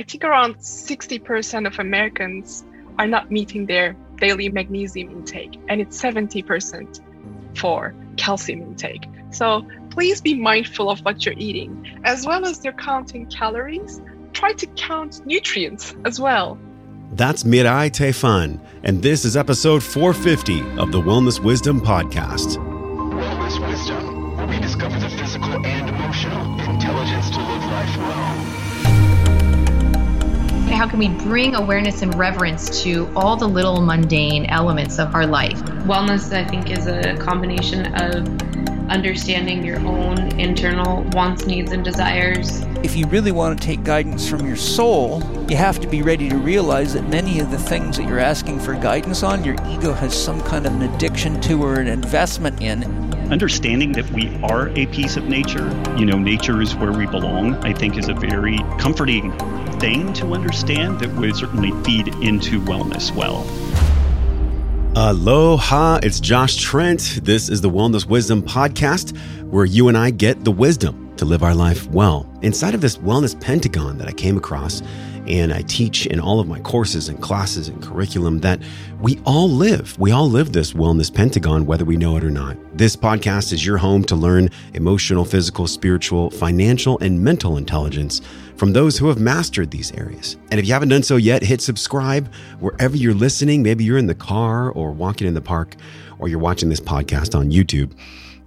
I think around 60% of Americans are not meeting their daily magnesium intake, and it's 70% for calcium intake. So please be mindful of what you're eating. As well as you're counting calories, try to count nutrients as well. That's Miray Tayfun, and this is episode 450 of the Wellness Wisdom Podcast. Wellness Wisdom, where we discover the physical and emotional intelligence to live life well. How can we bring awareness and reverence to all the little mundane elements of our life? Wellness, I think, is a combination of understanding your own internal wants, needs, and desires. If you really want to take guidance from your soul, you have to be ready to realize that many of the things that you're asking for guidance on, your ego has some kind of an addiction to or an investment in. Understanding that we are a piece of nature, you know, nature is where we belong, I think is a very comforting thing to understand that would certainly feed into wellness well. Aloha, it's Josh Trent. This is the Wellness Wisdom Podcast, where you and I get the wisdom to live our life well. Inside of this wellness pentagon that I came across, and I teach in all of my courses and classes and curriculum that we all live this wellness pentagon, whether we know it or not. This podcast is your home to learn emotional, physical, spiritual, financial, and mental intelligence from those who have mastered these areas. And if you haven't done so yet, hit subscribe wherever you're listening. Maybe you're in the car or walking in the park, or you're watching this podcast on YouTube.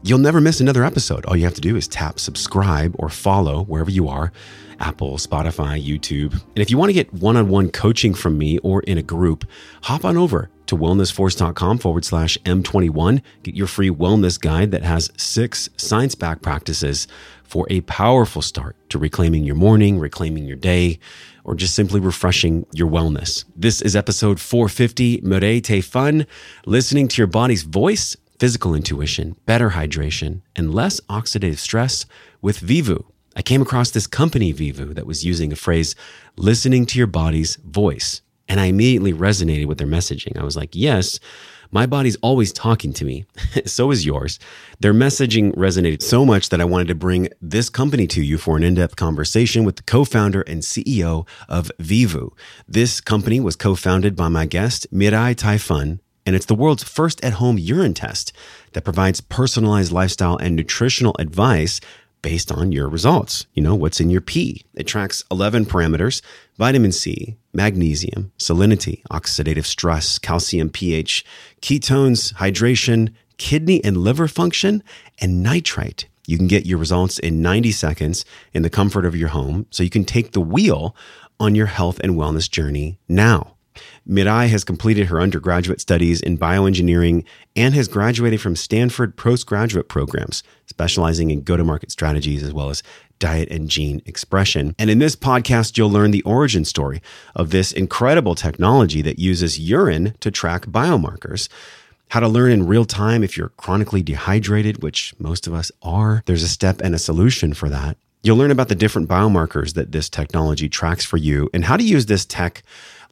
You'll never miss another episode. All you have to do is tap subscribe or follow wherever you are, Apple, Spotify, YouTube. And if you want to get one-on-one coaching from me or in a group, hop on over to wellnessforce.com/M21. Get your free wellness guide that has 6 science-backed practices for a powerful start to reclaiming your morning, reclaiming your day, or just simply refreshing your wellness. This is episode 450, Miray Tayfun, listening to your body's voice, physical intuition, better hydration, and less oxidative stress with Vivoo. I came across this company, Vivoo, that was using a phrase, listening to your body's voice. And I immediately resonated with their messaging. I was like, yes, my body's always talking to me. So is yours. Their messaging resonated so much that I wanted to bring this company to you for an in-depth conversation with the co-founder and CEO of Vivoo. This company was co-founded by my guest, Miray Tayfun, and it's the world's first at-home urine test that provides personalized lifestyle and nutritional advice based on your results. You know, what's in your pee. It tracks 11 parameters: vitamin C, magnesium, salinity, oxidative stress, calcium, pH, ketones, hydration, kidney and liver function, and nitrite. You can get your results in 90 seconds in the comfort of your home, so you can take the wheel on your health and wellness journey now. Miray has completed her undergraduate studies in bioengineering and has graduated from Stanford postgraduate programs, specializing in go-to-market strategies as well as diet and gene expression. And in this podcast, you'll learn the origin story of this incredible technology that uses urine to track biomarkers, how to learn in real time if you're chronically dehydrated, which most of us are. There's a step and a solution for that. You'll learn about the different biomarkers that this technology tracks for you and how to use this tech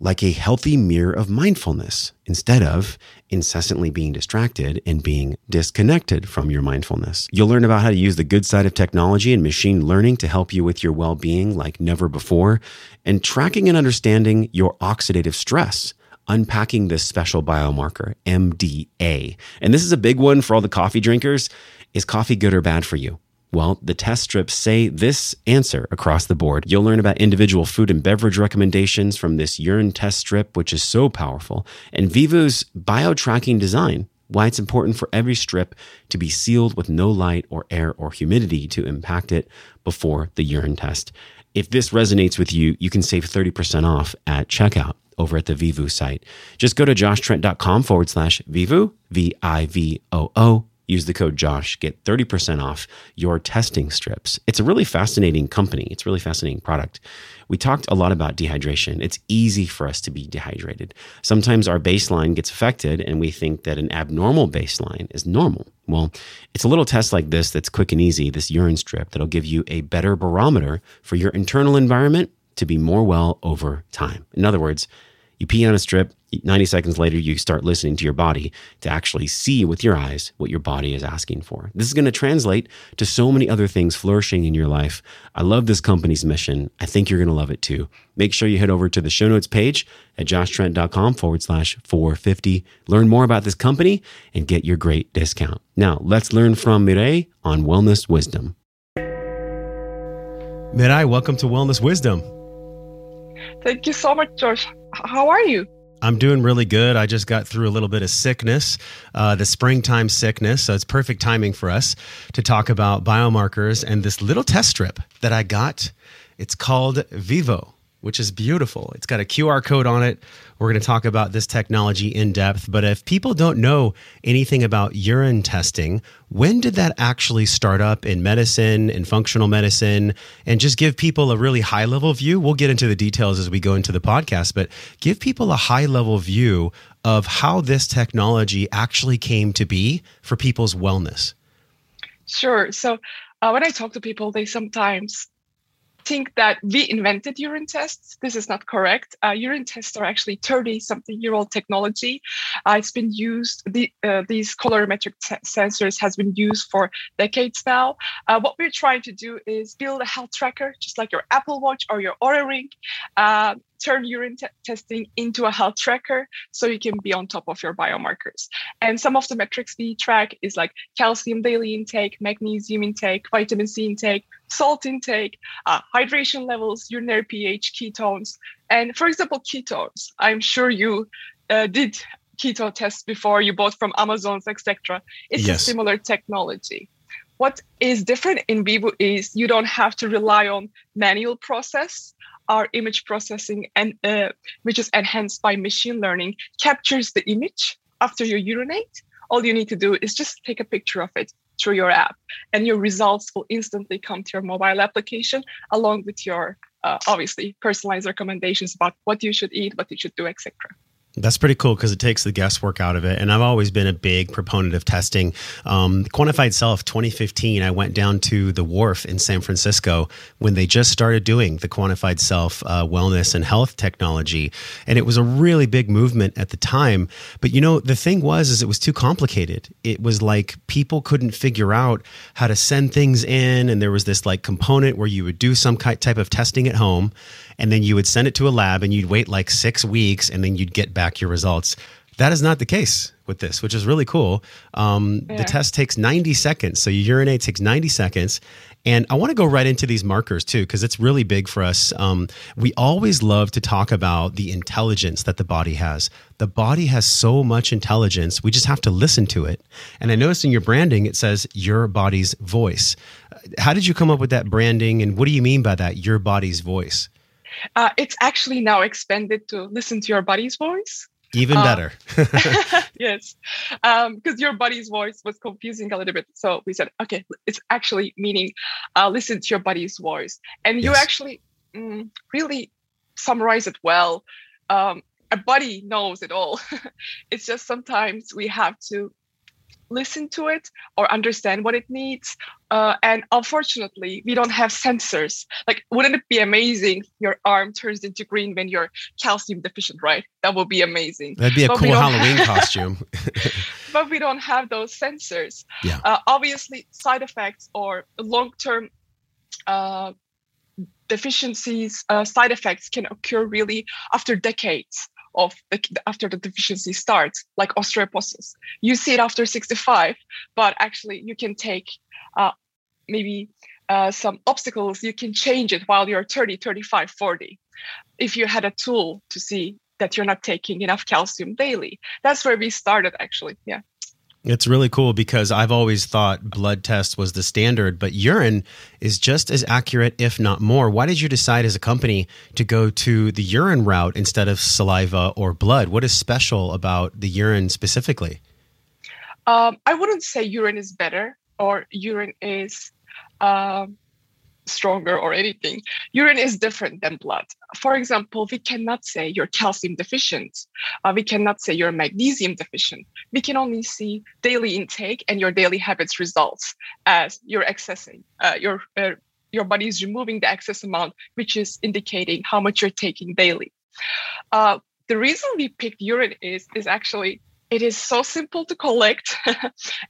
like a healthy mirror of mindfulness instead of incessantly being distracted and being disconnected from your mindfulness. You'll learn about how to use the good side of technology and machine learning to help you with your well-being like never before, and tracking and understanding your oxidative stress, unpacking this special biomarker, MDA. And this is a big one for all the coffee drinkers. Is coffee good or bad for you? Well, the test strips say this answer across the board. You'll learn about individual food and beverage recommendations from this urine test strip, which is so powerful, and Vivoo's bio-tracking design, why it's important for every strip to be sealed with no light or air or humidity to impact it before the urine test. If this resonates with you, you can save 30% off at checkout over at the Vivoo site. Just go to joshtrent.com/Vivoo, Vivoo. Use the code Josh, get 30% off your testing strips. It's a really fascinating company. It's a really fascinating product. We talked a lot about dehydration. It's easy for us to be dehydrated. Sometimes our baseline gets affected and we think that an abnormal baseline is normal. Well, it's a little test like this that's quick and easy, this urine strip that'll give you a better barometer for your internal environment to be more well over time. In other words, You pee on a strip, 90 seconds later, you start listening to your body to actually see with your eyes what your body is asking for. This is going to translate to so many other things flourishing in your life. I love this company's mission. I think you're going to love it too. Make sure you head over to the show notes page at joshtrent.com/450. Learn more about this company and get your great discount. Now, let's learn from Miray on Wellness Wisdom. Miray, welcome to Wellness Wisdom. Thank you so much, Josh. How are you? I'm doing really good. I just got through a little bit of sickness, the springtime sickness. So it's perfect timing for us to talk about biomarkers and this little test strip that I got. It's called Vivoo, which is beautiful. It's got a QR code on it. We're going to talk about this technology in depth. But if people don't know anything about urine testing, when did that actually start up in medicine, in functional medicine? And just give people a really high-level view. We'll get into the details as we go into the podcast, but give people a high-level view of how this technology actually came to be for people's wellness. Sure. So when I talk to people, they sometimes think that we invented urine tests. This is not correct. Urine tests are actually 30-something-year-old technology. It's been used, these colorimetric sensors has been used for decades now. What we're trying to do is build a health tracker, just like your Apple Watch or your Oura Ring, turn urine testing into a health tracker so you can be on top of your biomarkers. And some of the metrics we track is like calcium daily intake, magnesium intake, vitamin C intake, salt intake, hydration levels, urinary pH, ketones. And for example, ketones, I'm sure you did keto tests before you bought from Amazon, etc. It's a similar technology. What is different in Vivoo is you don't have to rely on manual process. Our image processing, and which is enhanced by machine learning, captures the image after you urinate. All you need to do is just take a picture of it through your app, and your results will instantly come to your mobile application, along with your, obviously, personalized recommendations about what you should eat, what you should do, etc. That's pretty cool because it takes the guesswork out of it. And I've always been a big proponent of testing. Quantified Self 2015, I went down to the Wharf in San Francisco when they just started doing the Quantified Self wellness and health technology. And it was a really big movement at the time. But you know, the thing was, is it was too complicated. It was like people couldn't figure out how to send things in. And there was this like component where you would do some type of testing at home. And then you would send it to a lab and you'd wait like 6 weeks and then you'd get back your results. That is not the case with this, which is really cool. The test takes 90 seconds. So you urinate takes 90 seconds. And I want to go right into these markers too, because it's really big for us. We always love to talk about the intelligence that the body has. The body has so much intelligence. We just have to listen to it. And I noticed in your branding, it says your body's voice. How did you come up with that branding? And what do you mean by that? Your body's voice. It's actually now expanded to listen to your body's voice. Even better. Yes. Because your body's voice was confusing a little bit. So we said, okay, it's actually meaning listen to your body's voice. And you actually really summarize it well. A body knows it all. It's just sometimes we have to listen to it or understand what it needs. And unfortunately, we don't have sensors. Like, wouldn't it be amazing? Your arm turns into green when you're calcium deficient, right? That would be amazing. That'd be a cool Halloween costume. But we don't have those sensors. Yeah. Obviously, side effects or long-term deficiencies, side effects can occur really after decades after the deficiency starts, like osteoporosis. You see it after 65, but actually you can take some obstacles. You can change it while you're 30, 35, 40. If you had a tool to see that you're not taking enough calcium daily. That's where we started, actually. Yeah. It's really cool because I've always thought blood test was the standard, but urine is just as accurate, if not more. Why did you decide as a company to go to the urine route instead of saliva or blood? What is special about the urine specifically? I wouldn't say urine is better or urine is stronger or anything. Urine is different than blood. For example, we cannot say you're calcium deficient. We cannot say you're magnesium deficient. We can only see daily intake and your daily habits results as you're accessing, your body is removing the excess amount, which is indicating how much you're taking daily. The reason we picked urine is actually it is so simple to collect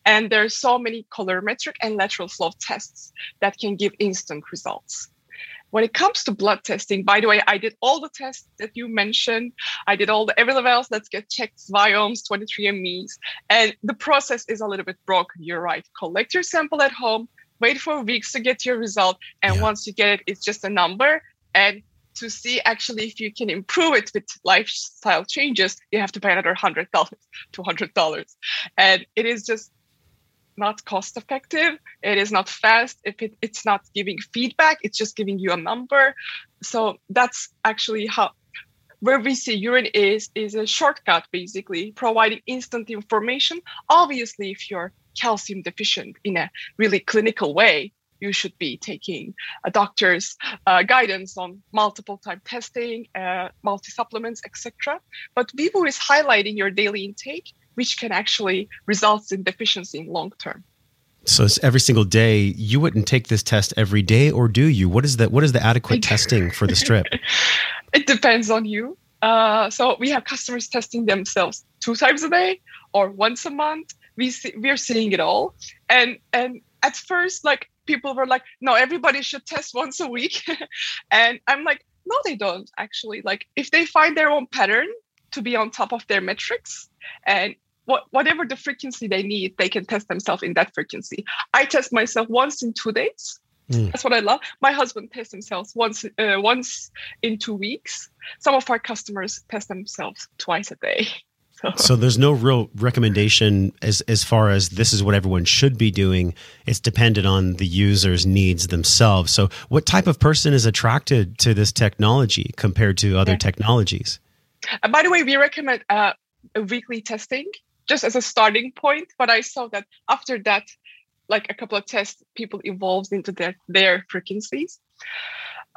and there are so many colorimetric and lateral flow tests that can give instant results. When it comes to blood testing, by the way, I did all the tests that you mentioned. I did all the everywhere else that's get checked, Viomes, 23andMe's, and the process is a little bit broken. You're right. Collect your sample at home, wait for weeks to get your result. And once you get it, it's just a number. And to see actually if you can improve it with lifestyle changes, you have to pay another $100, $200. And it is just not cost effective. It is not fast. If it's not giving feedback, it's just giving you a number. So that's actually how where we see urine is a shortcut, basically providing instant information. Obviously, if you're calcium deficient in a really clinical way, you should be taking a doctor's guidance on multiple type testing, multi-supplements, etc. But Vivoo is highlighting your daily intake, which can actually result in deficiency in long term. So it's every single day. You wouldn't take this test every day, or do you? What is the adequate testing for the strip? It depends on you. So we have customers testing themselves 2 times a day or once a month. We're seeing it all. And at first, like, people were like, no, everybody should test once a week. And I'm like, no, they don't actually. Like, if they find their own pattern to be on top of their metrics and whatever the frequency they need, they can test themselves in that frequency. I test myself once in 2 days. That's what I love. My husband tests themselves once in 2 weeks. Some of our customers test themselves twice a day. So there's no real recommendation as far as this is what everyone should be doing. It's dependent on the user's needs themselves. So what type of person is attracted to this technology compared to other technologies? And by the way, we recommend weekly testing just as a starting point. But I saw that after that, like a couple of tests, people evolved into their frequencies.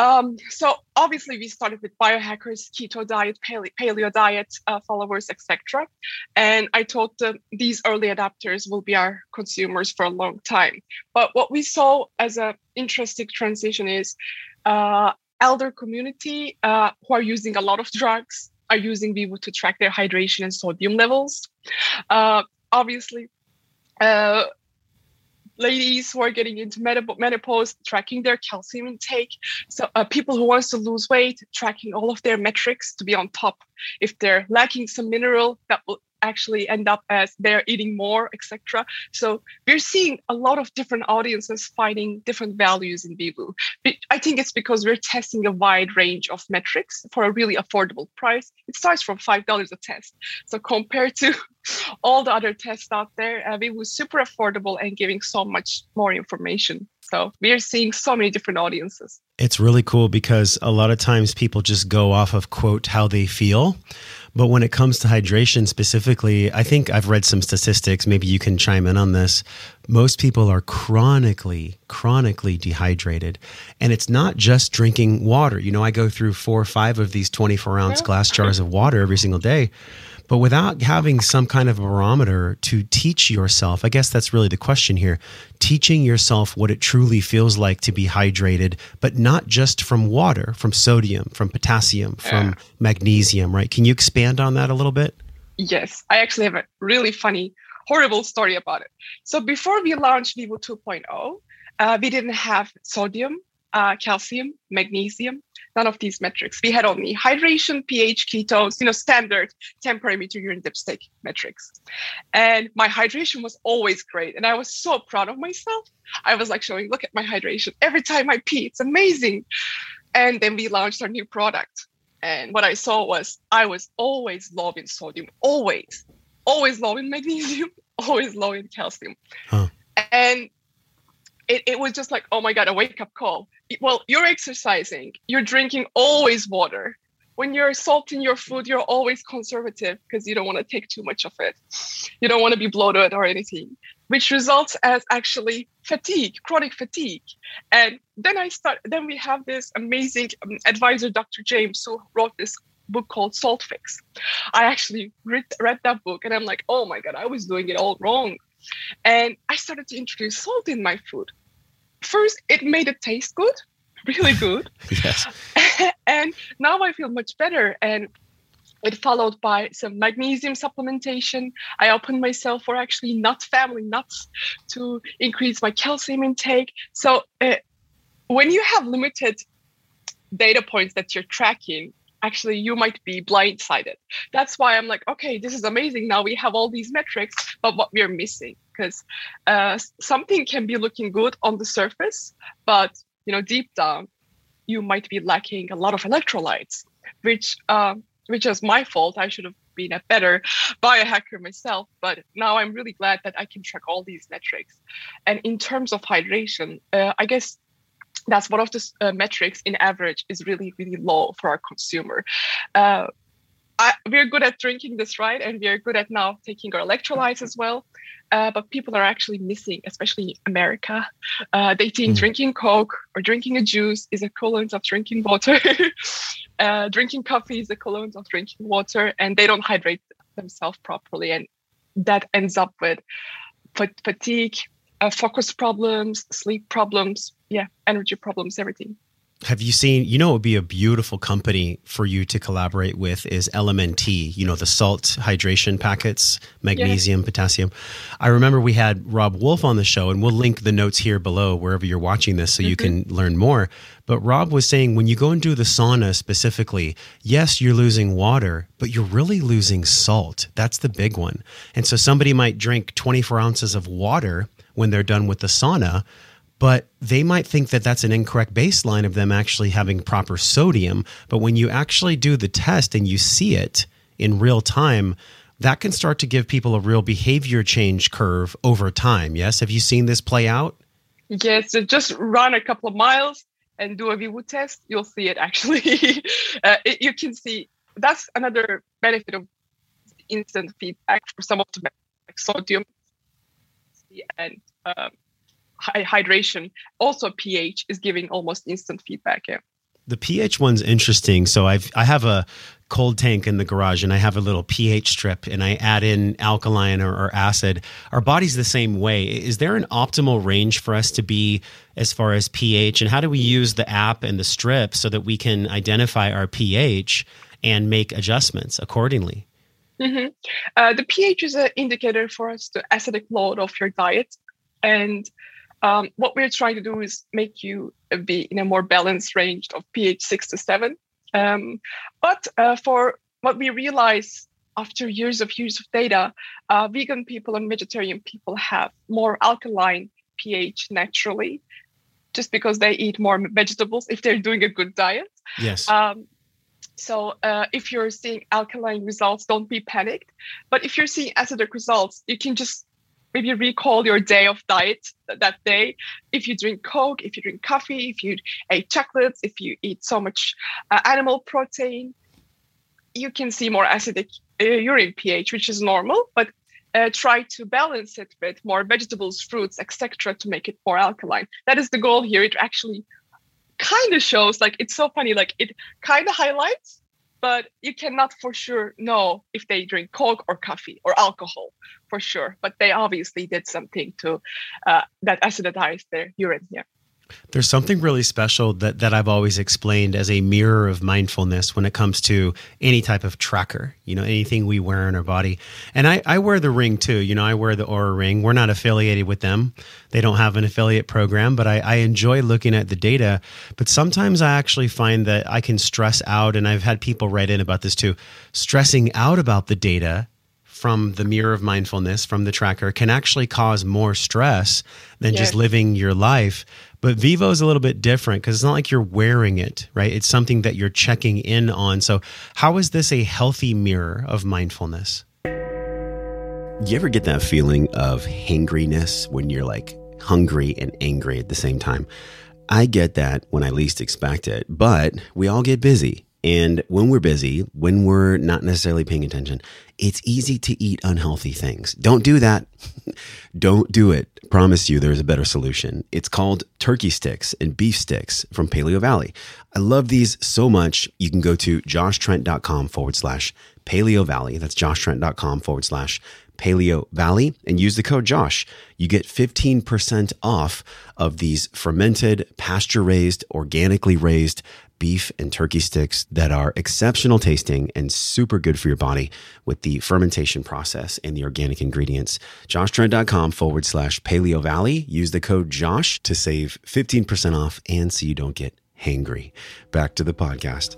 So obviously we started with biohackers, keto diet, paleo diet followers, etc. And I thought these early adopters will be our consumers for a long time. But what we saw as an interesting transition is elder community who are using a lot of drugs are using Vivoo to track their hydration and sodium levels. Obviously, ladies who are getting into menopause, tracking their calcium intake. So people who want to lose weight, tracking all of their metrics to be on top. If they're lacking some mineral, that will actually end up as they're eating more, etc. So we're seeing a lot of different audiences finding different values in Vivoo. I think it's because we're testing a wide range of metrics for a really affordable price. It starts from $5 a test. So compared to all the other tests out there, Vivoo is super affordable and giving so much more information. So we are seeing so many different audiences. It's really cool because a lot of times people just go off of, quote, how they feel. But when it comes to hydration specifically, I think I've read some statistics, maybe you can chime in on this. Most people are chronically dehydrated. And it's not just drinking water. You know, I go through 4 or 5 of these 24-ounce glass jars of water every single day. But without having some kind of barometer to teach yourself, I guess that's really the question here, teaching yourself what it truly feels like to be hydrated, but not just from water, from sodium, from potassium, from magnesium, right? Can you expand on that a little bit? Yes, I actually have a really funny, horrible story about it. So before we launched Vivoo 2.0, we didn't have sodium, calcium, magnesium, none of these metrics. We had only hydration, pH, ketones, standard 10 parameter urine dipstick metrics. And my hydration was always great. And I was so proud of myself. I was like showing, look at my hydration. Every time I pee, it's amazing. And then we launched our new product. And what I saw was I was always low in sodium, always low in magnesium, always low in calcium. Huh. And it was just like, oh my God, a wake-up call. Well, you're exercising, you're drinking always water. When you're salting your food, you're always conservative because you don't want to take too much of it. You don't want to be bloated or anything, which results as actually fatigue, chronic fatigue. And then then we have this amazing advisor, Dr. James, who wrote this book called Salt Fix. I actually read that book and I'm like, oh my God, I was doing it all wrong. And I started to introduce salt in my food. First, it made it taste good, really good. Yes. And now I feel much better. And It followed by some magnesium supplementation. I opened myself for actually nut family nuts to increase my calcium intake. So when you have limited data points that you're tracking, actually, you might be blindsided. That's why I'm like, okay, this is amazing. Now we have all these metrics, but what we're missing, because something can be looking good on the surface, but deep down, you might be lacking a lot of electrolytes, which is my fault. I should have been a better biohacker myself, but now I'm really glad that I can track all these metrics. And in terms of hydration, I guess that's one of the metrics in average is really, really low for our consumer. We're good at drinking this, right? And we're good at now taking our electrolytes as well. But people are actually missing, especially in America. They think drinking Coke or drinking a juice is equivalent of drinking water. Drinking coffee is equivalent of drinking water. And they don't hydrate themselves properly. And that ends up with fatigue, focus problems, sleep problems, energy problems, everything. Have you seen, it would be a beautiful company for you to collaborate with is LMNT, the salt hydration packets, magnesium, potassium. I remember we had Rob Wolf on the show, and we'll link the notes here below wherever you're watching this so you can learn more. But Rob was saying when you go and do the sauna specifically, yes, you're losing water, but you're really losing salt. That's the big one. And so somebody might drink 24 ounces of water when they're done with the sauna, but they might think that that's an incorrect baseline of them actually having proper sodium. But when you actually do the test and you see it in real time, that can start to give people a real behavior change curve over time. Yes. Have you seen this play out? Yes. So just run a couple of miles and do a Vivoo test. You'll see it actually. You can see that's another benefit of instant feedback for some of the like sodium and hydration. Also, pH is giving almost instant feedback. Yeah. The pH one's interesting. So I have a cold tank in the garage and I have a little pH strip and I add in alkaline or acid. Our body's the same way. Is there an optimal range for us to be as far as pH? And how do we use the app and the strip so that we can identify our pH and make adjustments accordingly? Mm-hmm. The pH is an indicator for us to acidic load of your diet. And what we're trying to do is make you be in a more balanced range of pH 6 to 7. But for what we realize after years of data, vegan people and vegetarian people have more alkaline pH naturally, just because they eat more vegetables if they're doing a good diet. Yes. So if you're seeing alkaline results, don't be panicked. But if you're seeing acidic results, you can just maybe recall your day of diet that day. If you drink Coke, if you drink coffee, if you ate chocolates, if you eat so much animal protein, you can see more acidic urine pH, which is normal, but try to balance it with more vegetables, fruits, etc., to make it more alkaline. That is the goal here. It actually kind of shows, like, it's so funny, like it kind of highlights, but you cannot for sure know if they drink Coke or coffee or alcohol for sure. But they obviously did something to that acidifies their urine here. There's something really special that I've always explained as a mirror of mindfulness when it comes to any type of tracker, anything we wear on our body. And I wear the ring too. I wear the Oura Ring. We're not affiliated with them. They don't have an affiliate program, but I enjoy looking at the data. But sometimes I actually find that I can stress out, and I've had people write in about this too, stressing out about the data from the mirror of mindfulness, from the tracker, can actually cause more stress than just living your life. But Vivoo is a little bit different because it's not like you're wearing it, right? It's something that you're checking in on. So how is this a healthy mirror of mindfulness? You ever get that feeling of hangriness when you're like hungry and angry at the same time? I get that when I least expect it, but we all get busy. And when we're busy, when we're not necessarily paying attention, it's easy to eat unhealthy things. Don't do that. Don't do it. Promise you there's a better solution. It's called turkey sticks and beef sticks from Paleo Valley. I love these so much. You can go to joshtrent.com/Paleo Valley. That's joshtrent.com/Paleo Valley and use the code Josh. You get 15% off of these fermented, pasture-raised, organically raised beef and turkey sticks that are exceptional tasting and super good for your body with the fermentation process and the organic ingredients. joshtrent.com/Paleo Valley. Use the code Josh to save 15% off and so you don't get hangry. Back to the podcast.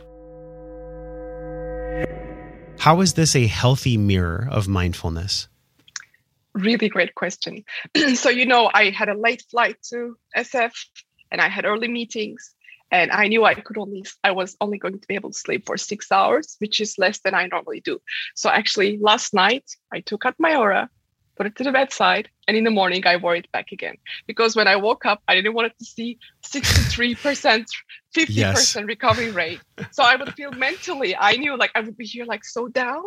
How is this a healthy mirror of mindfulness? Really great question. So, I had a late flight to SF and I had early meetings and I knew I was only going to be able to sleep for 6 hours, which is less than I normally do. So actually last night I took out my Oura, put it to the bedside, and in the morning I wore it back again. Because when I woke up, I didn't want it to see 63%, 50% recovery rate. So I would feel mentally, I knew I would be here so down.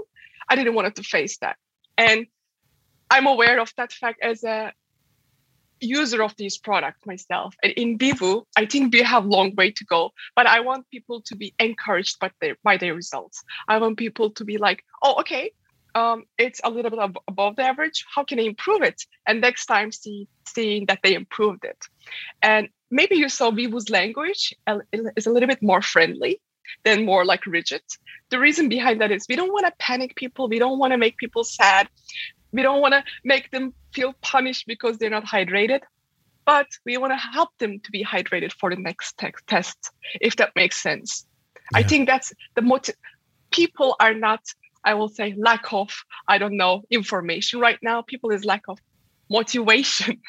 I didn't want it to face that. And I'm aware of that fact as a user of these products myself. And in Vivoo, I think we have a long way to go, but I want people to be encouraged by their results. I want people to be it's a little bit above the average. How can I improve it? And next time seeing that they improved it. And maybe you saw Vivoo's language is a little bit more friendly than more rigid. The reason behind that is we don't want to panic people. We don't want to make people sad. We don't want to make them feel punished because they're not hydrated, but we want to help them to be hydrated for the next test, if that makes sense. Yeah. I think that's the motive. People are not, I will say, lack of, information right now. People is lack of motivation.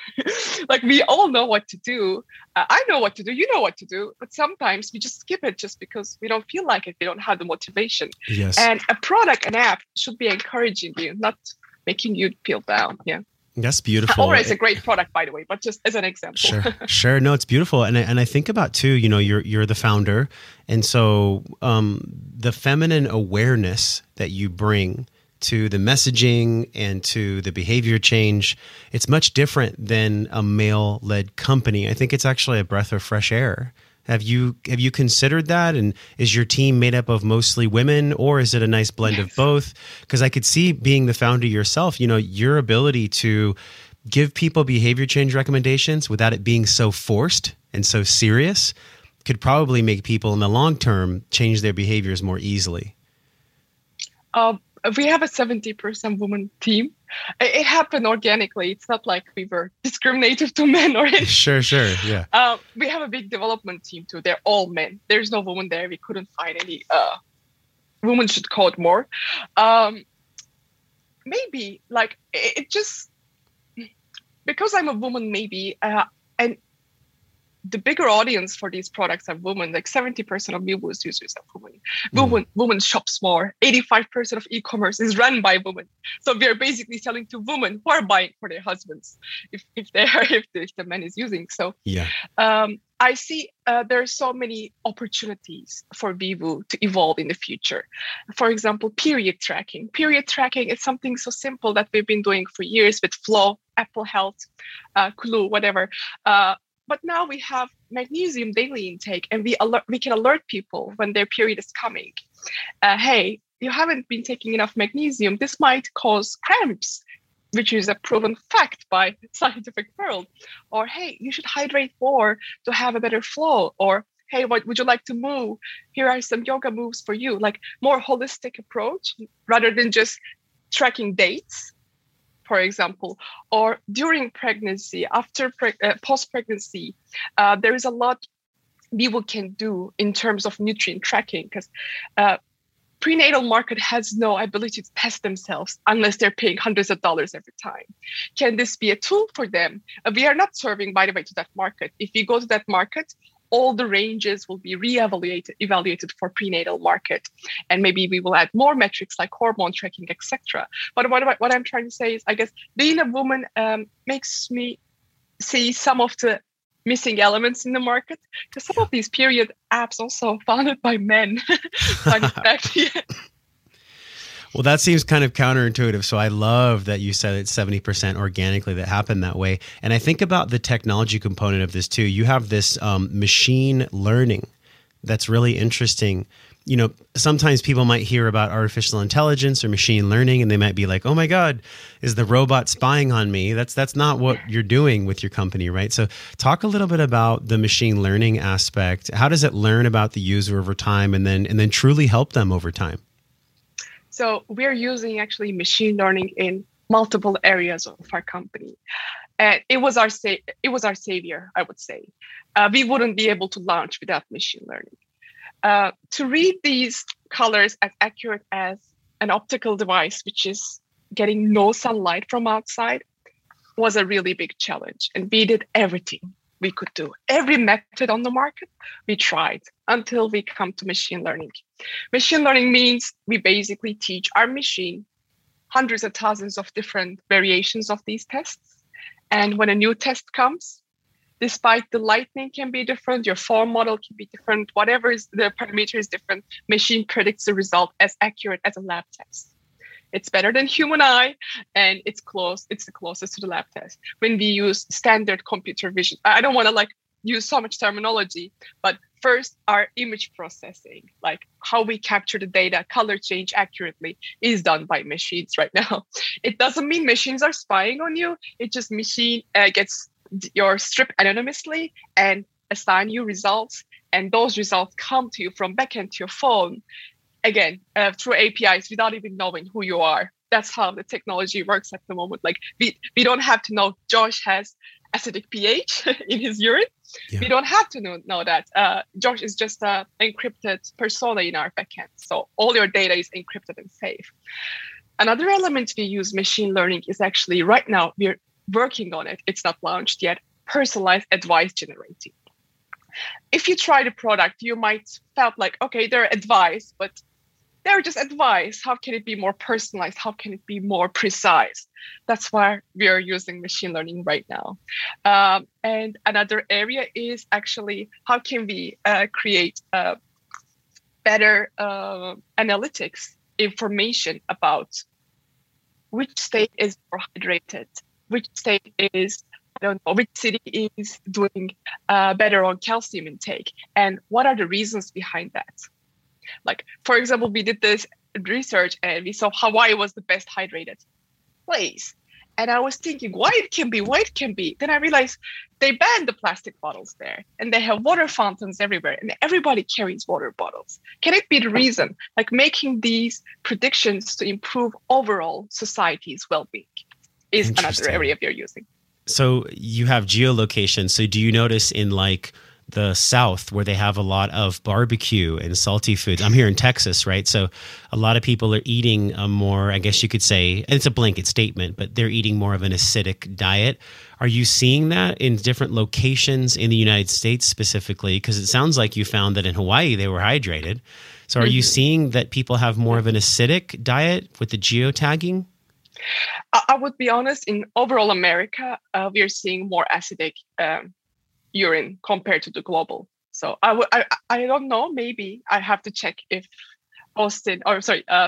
We all know what to do. I know what to do. You know what to do. But sometimes we just skip it just because we don't feel like it. We don't have the motivation. Yes. And a product, an app should be encouraging you, not making you feel down. Yeah. That's beautiful. Oura is a great product, by the way, but just as an example. Sure. No, it's beautiful. And I think about too, you're the founder. And so the feminine awareness that you bring to the messaging and to the behavior change, it's much different than a male-led company. I think it's actually a breath of fresh air. Have you considered that? And is your team made up of mostly women, or is it a nice blend of both? Because I could see, being the founder yourself, your ability to give people behavior change recommendations without it being so forced and so serious could probably make people in the long term change their behaviors more easily. We have a 70% woman team. It happened organically. It's not like we were discriminative to men or anything. Sure, yeah. We have a big development team too. They're all men. There's no woman there. We couldn't find any. Women should code more. Maybe it just because I'm a woman, maybe and the bigger audience for these products are women. 70% of Vivoo's users are women. Women shops more. 85% of e-commerce is run by women. So we are basically selling to women who are buying for their husbands, if the man is using. So yeah, I see there are so many opportunities for Vivoo to evolve in the future. For example, period tracking. Period tracking is something so simple that we've been doing for years with Flow, Apple Health, Clue, whatever. But now we have magnesium daily intake, and we can alert people when their period is coming. Hey, you haven't been taking enough magnesium. This might cause cramps, which is a proven fact by the scientific world. Or, hey, you should hydrate more to have a better flow. Or, hey, what would you like to move? Here are some yoga moves for you. More holistic approach rather than just tracking dates, for example, or during pregnancy, after post-pregnancy, there is a lot people can do in terms of nutrient tracking, because prenatal market has no ability to test themselves unless they're paying hundreds of dollars every time. Can this be a tool for them? We are not serving, by the way, to that market. If we go to that market, all the ranges will be evaluated for prenatal market. And maybe we will add more metrics like hormone tracking, etc. But what I'm trying to say is, I guess, being a woman makes me see some of the missing elements in the market. Because some of these period apps also founded by men. Well, that seems kind of counterintuitive. So I love that you said it's 70% organically that happened that way. And I think about the technology component of this too. You have this machine learning that's really interesting. you know, sometimes people might hear about artificial intelligence or machine learning, and they might be like, oh my God, is the robot spying on me? That's not what you're doing with your company, right? So talk a little bit about the machine learning aspect. How does it learn about the user over time and then truly help them over time? So we're using actually machine learning in multiple areas of our company. And it was our savior, I would say. We wouldn't be able to launch without machine learning. To read these colors as accurate as an optical device, which is getting no sunlight from outside, was a really big challenge. And we did everything we could do. Every method on the market, we tried until we come to machine learning. Machine learning means we basically teach our machine hundreds of thousands of different variations of these tests. And when a new test comes, despite the lightning can be different, your form model can be different, whatever is the parameter is different, machine predicts the result as accurate as a lab test. It's better than human eye, and it's the closest to the lab test. When we use standard computer vision, I don't want to use so much terminology, but first our image processing, like how we capture the data, color change accurately, is done by machines right now. It doesn't mean machines are spying on you. It just machine gets your strip anonymously and assign you results, and those results come to you from backend to your phone, again, through APIs without even knowing who you are. That's how the technology works at the moment. Like we don't have to know Josh has acidic pH in his urine. Yeah. We don't have to know that. Josh is just an encrypted persona in our backend. So all your data is encrypted and safe. Another element we use machine learning is actually right now we're working on it. It's not launched yet. Personalized advice generating. If you try the product, you might felt like, okay, they're advice, but they're just advice. How can it be more personalized? How can it be more precise? That's why we are using machine learning right now. And another area is actually how can we create better analytics information about which state is more hydrated, which state is, I don't know, which city is doing better on calcium intake, and what are the reasons behind that? Like, for example, we did this research and we saw Hawaii was the best hydrated place. And I was thinking, why it can be. Then I realized they banned the plastic bottles there and they have water fountains everywhere and everybody carries water bottles. Can it be the reason? Like making these predictions to improve overall society's well-being is another area we are using. So you have geolocation. So do you notice in the South where they have a lot of barbecue and salty foods? I'm here in Texas, right? So a lot of people are eating a more, I guess you could say, it's a blanket statement, but they're eating more of an acidic diet. Are you seeing that in different locations in the United States specifically? Because it sounds like you found that in Hawaii they were hydrated. So are you seeing that people have more of an acidic diet with the geotagging? I would be honest, in overall America, we are seeing more acidic urine compared to the global. So I don't know, maybe I have to check if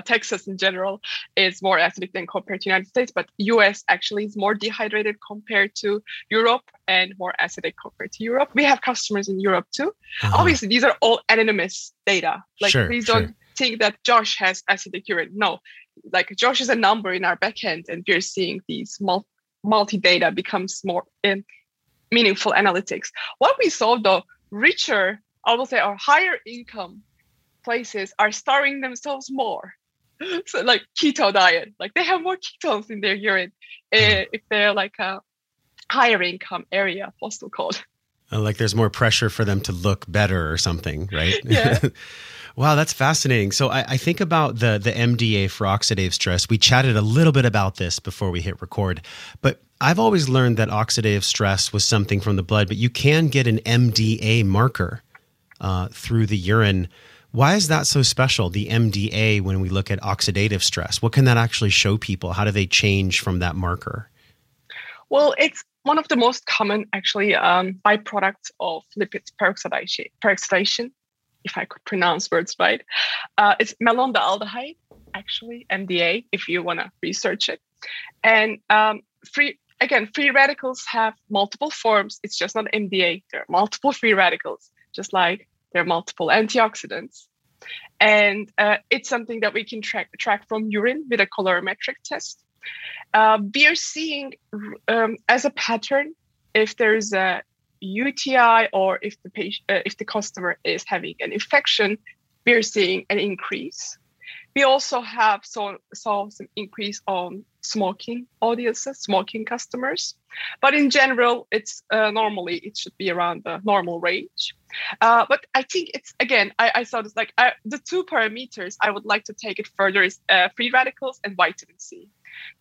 Texas in general is more acidic than compared to the United States, but US actually is more dehydrated compared to Europe and more acidic compared to Europe. We have customers in Europe too. Uh-huh. Obviously, these are all anonymous data. Don't think that Josh has acidic urine. No, Josh is a number in our backend, and we're seeing these multi-data becomes more meaningful analytics. What we saw, though, richer, I will say, or higher income places are starving themselves more. So keto diet, they have more ketones in their urine if they're a higher income area, postal code. There's more pressure for them to look better or something, right? Yeah. Wow, that's fascinating. So I think about the MDA for oxidative stress. We chatted a little bit about this before we hit record, but I've always learned that oxidative stress was something from the blood, but you can get an MDA marker through the urine. Why is that so special, the MDA, when we look at oxidative stress? What can that actually show people? How do they change from that marker? Well, it's one of the most common, actually, byproducts of lipid peroxidation, if I could pronounce words right. It's malondealdehyde, actually, MDA, if you want to research it. And free radicals have multiple forms. It's just not MDA. There are multiple free radicals, just like there are multiple antioxidants. And it's something that we can track from urine with a colorimetric test. We are seeing as a pattern if there is a UTI or if the patient, if the customer is having an infection, we are seeing an increase. We also have saw some increase on smoking audiences, smoking customers. But in general, it's normally it should be around the normal range. But I think it's, again, I saw this, like the two parameters I would like to take it further is free radicals and vitamin C.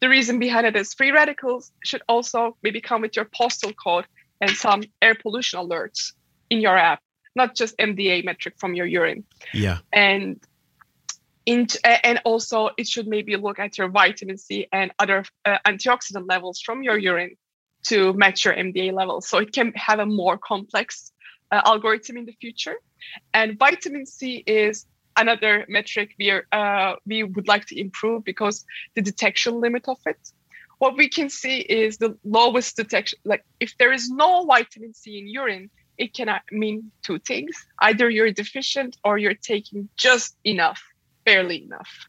The reason behind it is free radicals should also maybe come with your postal code and some air pollution alerts in your app, not just MDA metric from your urine. Yeah. And also, it should maybe look at your vitamin C and other antioxidant levels from your urine to match your MDA levels. So it can have a more complex algorithm in the future. And vitamin C is another metric we would like to improve because the detection limit of it. What we can see is the lowest detection. Like if there is no vitamin C in urine, it can mean two things. Either you're deficient or you're taking just enough. Barely enough.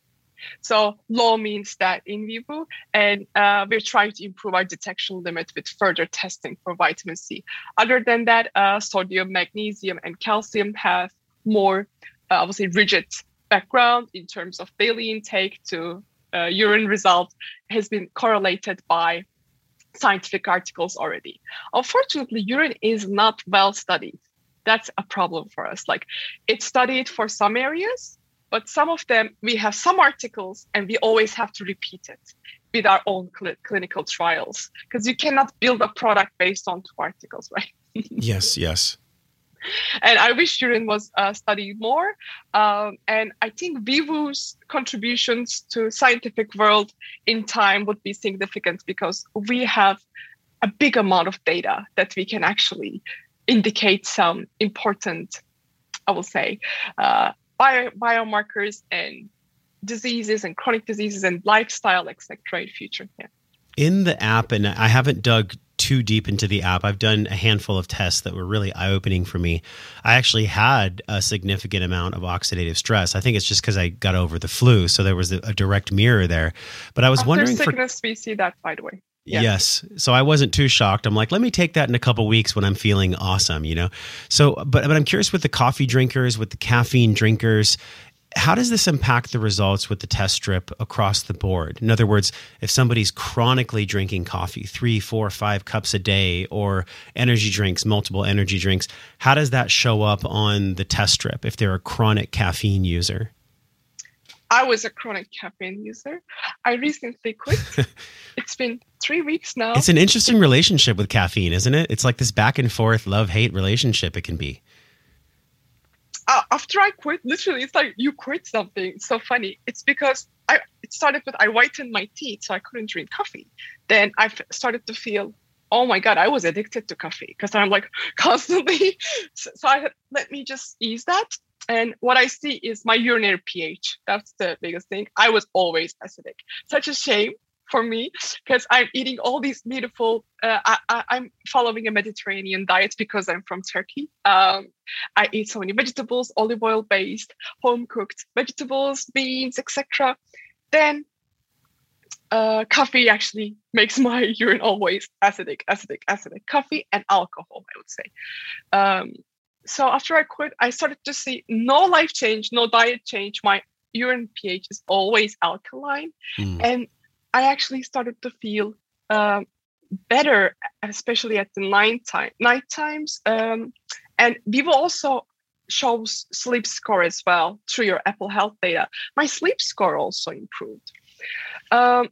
So low means that in Vivoo, and we're trying to improve our detection limit with further testing for vitamin C. Other than that, sodium, magnesium, and calcium have more, obviously, rigid background in terms of daily intake to urine result has been correlated by scientific articles already. Unfortunately, urine is not well studied. That's a problem for us. Like it's studied for some areas. But some of them, we have some articles and we always have to repeat it with our own clinical trials because you cannot build a product based on two articles, right? Yes, yes. And I wish urine was studied more. And I think Vivoo's contributions to scientific world in time would be significant because we have a big amount of data that we can actually indicate some important, I will say, biomarkers and diseases and chronic diseases and lifestyle, etc. in future. Yeah. In the app, and I haven't dug too deep into the app, I've done a handful of tests that were really eye-opening for me. I actually had a significant amount of oxidative stress. I think it's just because I got over the flu, so there was a direct mirror there. But I was wondering... After sickness, we see that, by the way. Yeah. Yes. So I wasn't too shocked. I'm like, let me take that in a couple of weeks when I'm feeling awesome, you know? So, but I'm curious with the coffee drinkers, with the caffeine drinkers, how does this impact the results with the test strip across the board? In other words, if somebody's chronically drinking coffee, 3, 4, 5 cups a day, or energy drinks, multiple energy drinks, how does that show up on the test strip if they're a chronic caffeine user? I was a chronic caffeine user. I recently quit. It's been 3 weeks now. It's an interesting relationship with caffeine, isn't it? It's like this back and forth love-hate relationship it can be. After I quit, literally, it's like you quit something. It's so funny. It's because it started with I whitened my teeth, so I couldn't drink coffee. Then I started to feel, oh my God, I was addicted to coffee because I'm like constantly. So I had, let me just ease that. And what I see is my urinary pH. That's the biggest thing. I was always acidic. Such a shame for me because I'm eating all these beautiful, I'm following a Mediterranean diet because I'm from Turkey. I eat so many vegetables, olive oil based, home cooked vegetables, beans, etc. Then coffee actually makes my urine always acidic. Coffee and alcohol, I would say. So after I quit, I started to see no life change, no diet change. My urine pH is always alkaline. And I actually started to feel better, especially at the night times. And Vivoo also shows sleep score as well through your Apple Health data. My sleep score also improved. I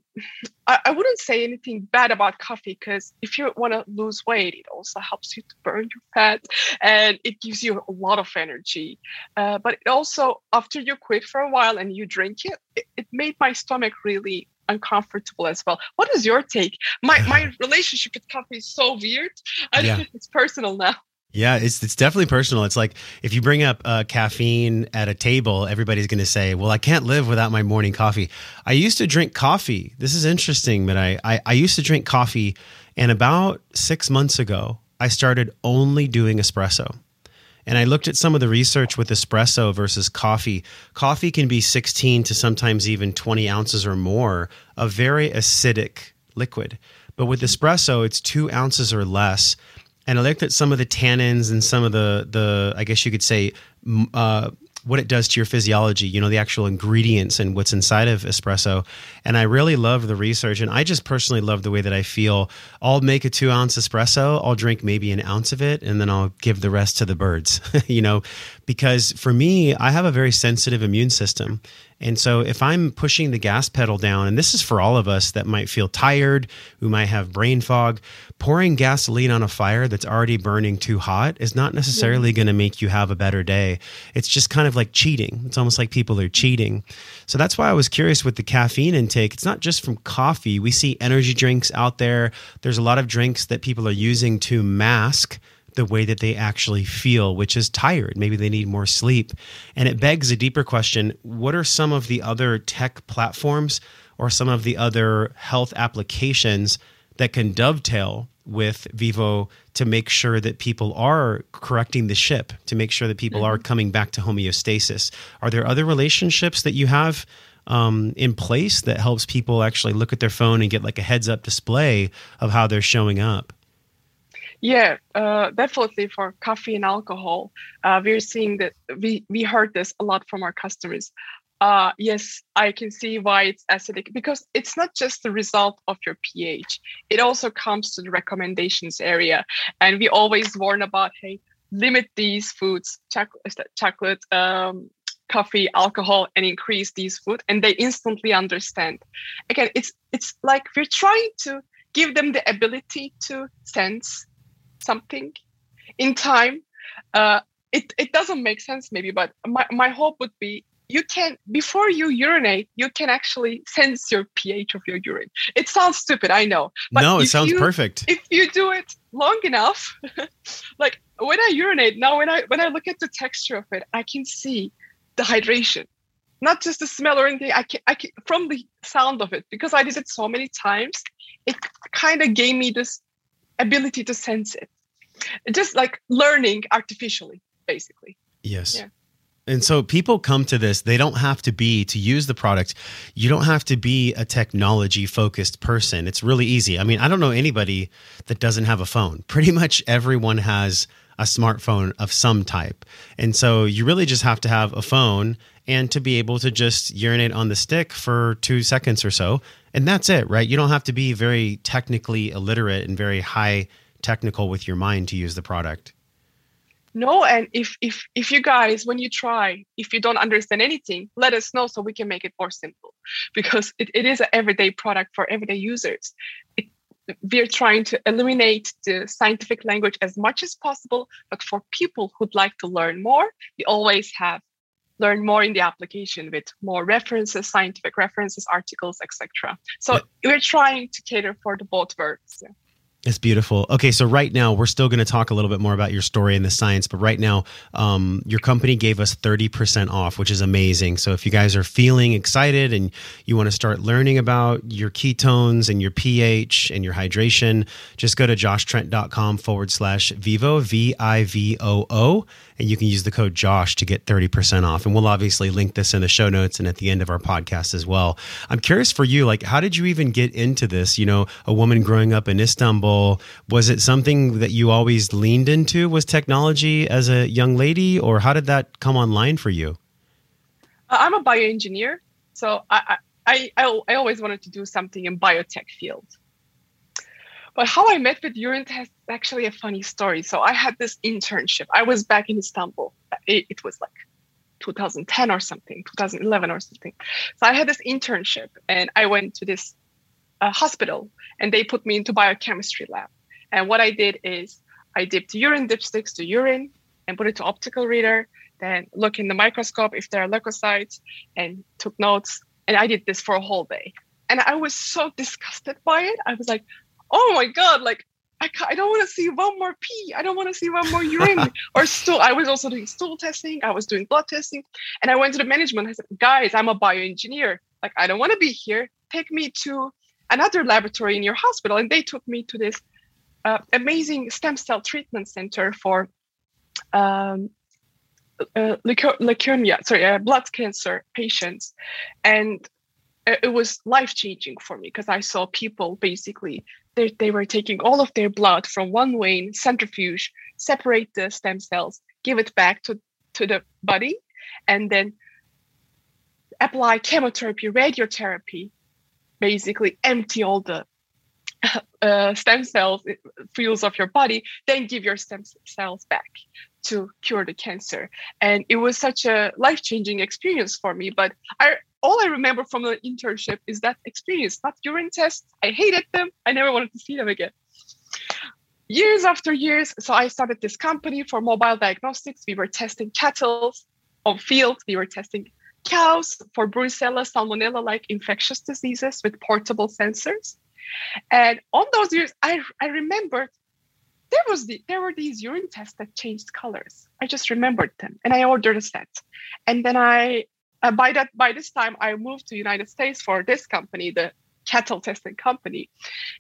wouldn't say anything bad about coffee because if you want to lose weight, it also helps you to burn your fat and it gives you a lot of energy. But it also, after you quit for a while and you drink it, it made my stomach really uncomfortable as well. What is your take? My relationship with coffee is so weird. I think it's personal now. Yeah, it's definitely personal. It's like if you bring up caffeine at a table, everybody's going to say, well, I can't live without my morning coffee. I used to drink coffee. This is interesting, but I used to drink coffee. And about 6 months ago, I started only doing espresso. And I looked at some of the research with espresso versus coffee. Coffee can be 16 to sometimes even 20 ounces or more of very acidic liquid. But with espresso, it's 2 ounces or less. And I looked at some of the tannins and some of the I guess you could say, what it does to your physiology, you know, the actual ingredients and what's inside of espresso. And I really love the research. And I just personally love the way that I feel. I'll make a 2-ounce espresso. I'll drink maybe an ounce of it, and then I'll give the rest to the birds, you know, because for me, I have a very sensitive immune system. And so if I'm pushing the gas pedal down, and this is for all of us that might feel tired, who might have brain fog, pouring gasoline on a fire that's already burning too hot is not necessarily going to make you have a better day. It's just kind of like cheating. It's almost like people are cheating. So that's why I was curious with the caffeine intake. It's not just from coffee. We see energy drinks out there. There's a lot of drinks that people are using to mask the way that they actually feel, which is tired. Maybe they need more sleep. And it begs a deeper question. What are some of the other tech platforms or some of the other health applications that can dovetail with Vivoo to make sure that people are correcting the ship, to make sure that people are coming back to homeostasis? Are there other relationships that you have in place that helps people actually look at their phone and get like a heads up display of how they're showing up? Yeah, definitely for coffee and alcohol. We're seeing that we heard this a lot from our customers. Yes, I can see why it's acidic, because it's not just the result of your pH. It also comes to the recommendations area. And we always warn about, hey, limit these foods, chocolate, coffee, alcohol, and increase these foods. And they instantly understand. Again, it's like we're trying to give them the ability to sense something in time. It doesn't make sense maybe, but my hope would be you can, before you urinate, you can actually sense your pH of your urine. It sounds stupid, I know. But no, it sounds perfect. If you do it long enough, like when I urinate, now when I look at the texture of it, I can see the hydration. Not just the smell or anything, I can from the sound of it, because I did it so many times, it kind of gave me this ability to sense it, just like learning artificially, basically. Yes. Yeah. And so people come to this, they don't have to be, to use the product, you don't have to be a technology focused person. It's really easy. I mean, I don't know anybody that doesn't have a phone. Pretty much everyone has a smartphone of some type. And so you really just have to have a phone and to be able to just urinate on the stick for 2 seconds or so. And that's it, right? You don't have to be very technically illiterate and very high technical with your mind to use the product. No, and if you guys, when you try, if you don't understand anything, let us know so we can make it more simple, because it is an everyday product for everyday users. We're trying to eliminate the scientific language as much as possible, but for people who'd like to learn more, we always have learn more in the application with more references, scientific references, articles, etc. So we're trying to cater for the both worlds. Yeah. It's beautiful. Okay, so right now, we're still going to talk a little bit more about your story and the science, but right now, your company gave us 30% off, which is amazing. So if you guys are feeling excited and you want to start learning about your ketones and your pH and your hydration, just go to joshtrent.com/Vivoo, Vivoo, and you can use the code Josh to get 30% off. And we'll obviously link this in the show notes and at the end of our podcast as well. I'm curious for you, like, how did you even get into this? You know, a woman growing up in Istanbul, was it something that you always leaned into, was technology as a young lady, or how did that come online for you? I'm a bioengineer, so I always wanted to do something in biotech field. But how I met with urine tests is actually a funny story. So I had this internship. I was back in Istanbul. It was like 2010 or something, 2011 or something. So I had this internship and I went to this hospital, and they put me into biochemistry lab. And what I did is I dipped urine dipsticks to urine and put it to optical reader, then look in the microscope if there are leukocytes and took notes. And I did this for a whole day. And I was so disgusted by it. I was like, oh my God, like I don't want to see one more pee. I don't want to see one more urine or stool. I was also doing stool testing. I was doing blood testing. And I went to the management. I said, guys, I'm a bioengineer. Like, I don't want to be here. Take me to another laboratory in your hospital. And they took me to this amazing stem cell treatment center for blood cancer patients, and it was life-changing for me because I saw people basically they were taking all of their blood from one vein, centrifuge, separate the stem cells, give it back to the body, and then apply chemotherapy, radiotherapy, basically empty all the stem cells, fields of your body, then give your stem cells back to cure the cancer. And it was such a life-changing experience for me. But all I remember from the internship is that experience, not urine tests. I hated them. I never wanted to see them again. Years after years, so I started this company for mobile diagnostics. We were testing cattle on fields. We were testing cows for brucella, salmonella-like infectious diseases with portable sensors. And on those years, I remembered there were these urine tests that changed colors. I just remembered them, and I ordered a set. And then by this time I moved to United States for this company, the cattle testing company.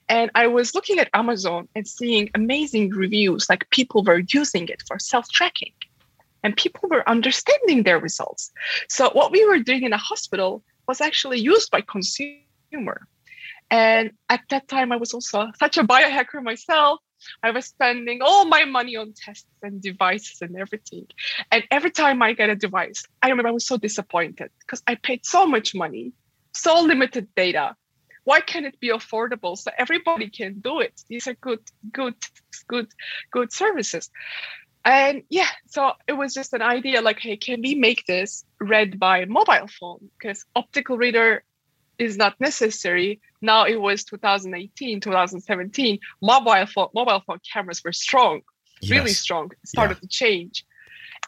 And I was looking at Amazon and seeing amazing reviews, like people were using it for self-tracking, and people were understanding their results. So what we were doing in a hospital was actually used by consumer. And at that time, I was also such a biohacker myself. I was spending all my money on tests and devices and everything. And every time I got a device, I remember I was so disappointed because I paid so much money, so limited data. Why can't it be affordable so everybody can do it? These are good services. And yeah, so it was just an idea like, hey, can we make this read by mobile phone? Because optical reader is not necessary. Now it was 2018, 2017. Mobile phone cameras were strong, really strong. It started to change,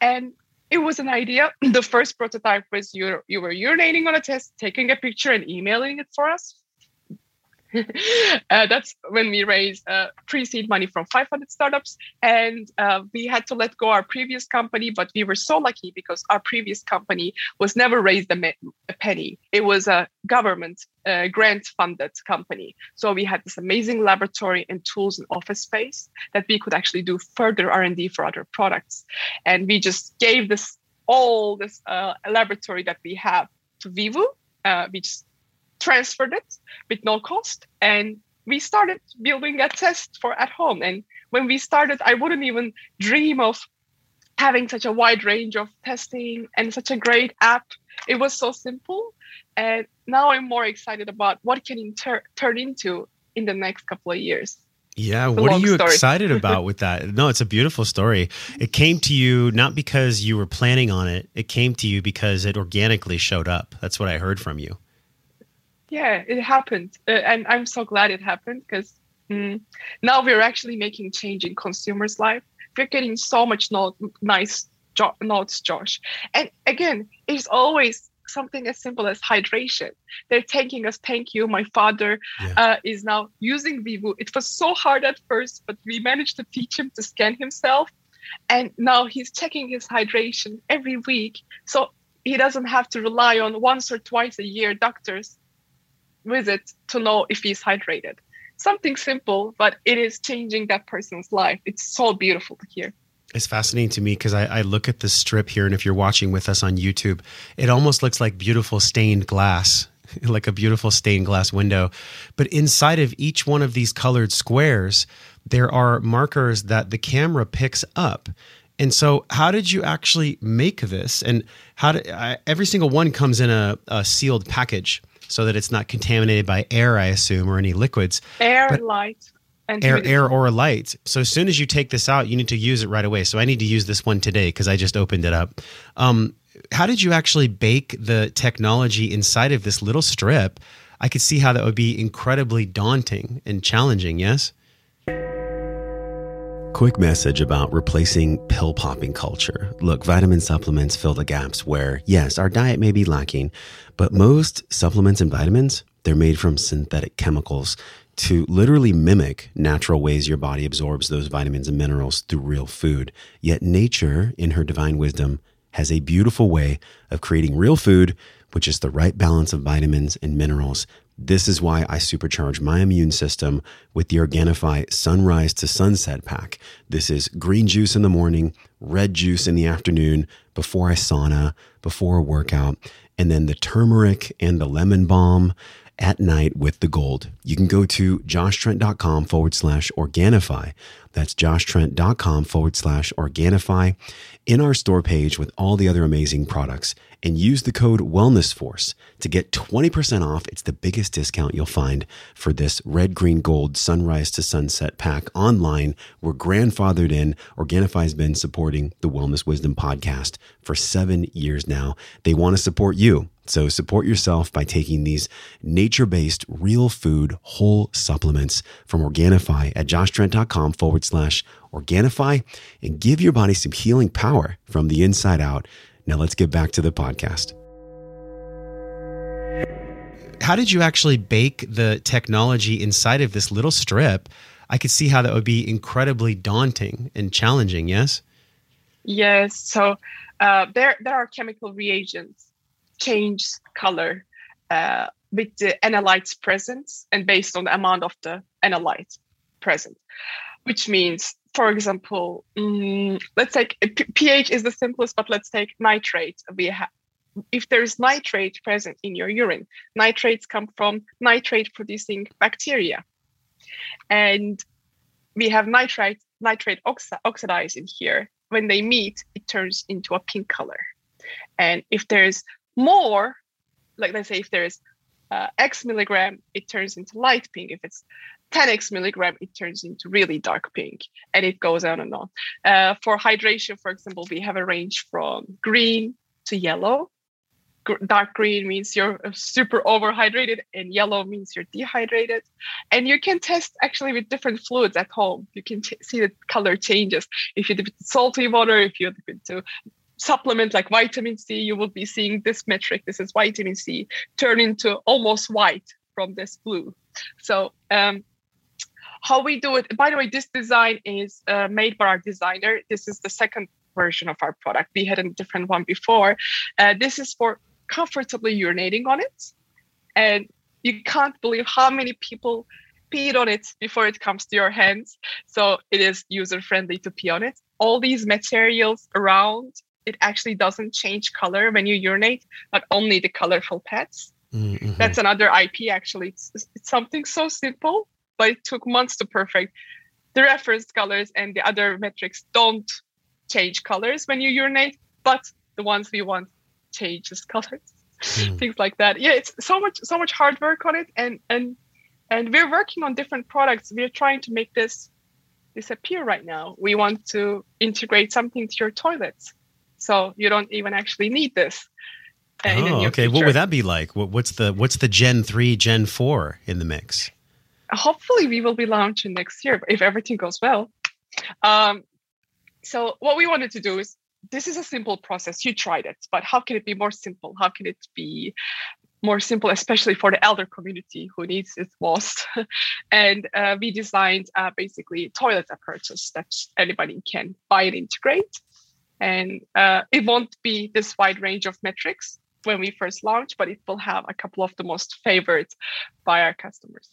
and it was an idea. The first prototype was you were urinating on a test, taking a picture, and emailing it for us. That's when we raised pre-seed money from 500 startups, and we had to let go our previous company. But we were so lucky because our previous company was never raised a penny. It was a government grant-funded company. So we had this amazing laboratory and tools and office space that we could actually do further R&D for other products. And we just gave this laboratory that we have to Vivoo, which transferred it with no cost, and we started building a test for at home. And when we started, I wouldn't even dream of having such a wide range of testing and such a great app. It was so simple, and now I'm more excited about what can turn into in the next couple of years. Yeah, what are you excited about with that? No, it's a beautiful story. It came to you not because you were planning on it. It came to you because it organically showed up. That's what I heard from you. Yeah, it happened. And I'm so glad it happened because now we're actually making change in consumers' life. We're getting so much nice notes, Josh. And again, it's always something as simple as hydration. They're thanking us. Thank you. My father is now using Vivoo. It was so hard at first, but we managed to teach him to scan himself. And now he's checking his hydration every week. So he doesn't have to rely on once or twice a year doctors visit to know if he's hydrated. Something simple, but it is changing that person's life. It's so beautiful to hear. It's fascinating to me because I look at this strip here, and if you're watching with us on YouTube, it almost looks like beautiful stained glass, like a beautiful stained glass window. But inside of each one of these colored squares, there are markers that the camera picks up. And so how did you actually make this? And how did every single one comes in a sealed package, so that it's not contaminated by air, I assume, or any liquids. Air or light. So as soon as you take this out, you need to use it right away. So I need to use this one today because I just opened it up. How did you actually bake the technology inside of this little strip? I could see how that would be incredibly daunting and challenging, yes? Quick message about replacing pill-popping culture. Look, vitamin supplements fill the gaps where, yes, our diet may be lacking, but most supplements and vitamins, they're made from synthetic chemicals to literally mimic natural ways your body absorbs those vitamins and minerals through real food. Yet nature, in her divine wisdom, has a beautiful way of creating real food, which is the right balance of vitamins and minerals This is why I supercharge my immune system with the Organifi Sunrise to Sunset Pack. This is green juice in the morning, red juice in the afternoon, before I sauna, before a workout, and then the turmeric and the lemon balm at night with the gold. You can go to joshtrent.com/Organifi. That's joshtrent.com/Organifi in our store page with all the other amazing products, and use the code WellnessForce to get 20% off. It's the biggest discount you'll find for this red, green, gold sunrise to sunset pack online. We're grandfathered in. Organifi has been supporting the Wellness Wisdom Podcast for 7 years now. They want to support you. So support yourself by taking these nature-based, real food, whole supplements from Organifi at joshtrent.com/Organifi and give your body some healing power from the inside out. Now let's get back to the podcast. How did you actually bake the technology inside of this little strip? I could see how that would be incredibly daunting and challenging, yes? Yes. So there are chemical reagents, change color with the analytes present and based on the amount of the analyte present, which means, for example, let's take pH is the simplest, but let's take nitrate. If there is nitrate present in your urine, nitrates come from nitrate-producing bacteria, and we have nitrate oxidized in here. When they meet, it turns into a pink color. And if there is more, like let's say if there is X milligram, it turns into light pink. If it's 10x milligram, it turns into really dark pink, and it goes on and on. For hydration, for example, we have a range from green to yellow. Dark green means you're super overhydrated, and yellow means you're dehydrated. And you can test actually with different fluids at home. You can see the color changes. If you dip it to salty water, if you dip it to supplement like vitamin C, you will be seeing this metric. This is vitamin C turn into almost white from this blue. So how we do it, by the way, this design is made by our designer. This is the second version of our product. We had a different one before. This is for comfortably urinating on it. And you can't believe how many people peed on it before it comes to your hands. So it is user-friendly to pee on it. All these materials around, it actually doesn't change color when you urinate, but only the colorful pads. Mm-hmm. That's another IP, actually. It's something so simple, but it took months to perfect. The reference colors and the other metrics don't change colors when you urinate, but the ones we want changes colors, things like that. Yeah, it's so much hard work on it, and we're working on different products. We're trying to make this disappear right now. We want to integrate something to your toilets, so you don't even actually need this. Oh, okay. Future. What would that be like? What's the Gen 3, Gen 4 in the mix? Hopefully we will be launching next year if everything goes well. So what we wanted to do is, this is a simple process. You tried it, but how can it be more simple? How can it be more simple, especially for the elder community who needs it most? And we designed basically toilet approaches that anybody can buy and integrate. And it won't be this wide range of metrics when we first launch, but it will have a couple of the most favored by our customers.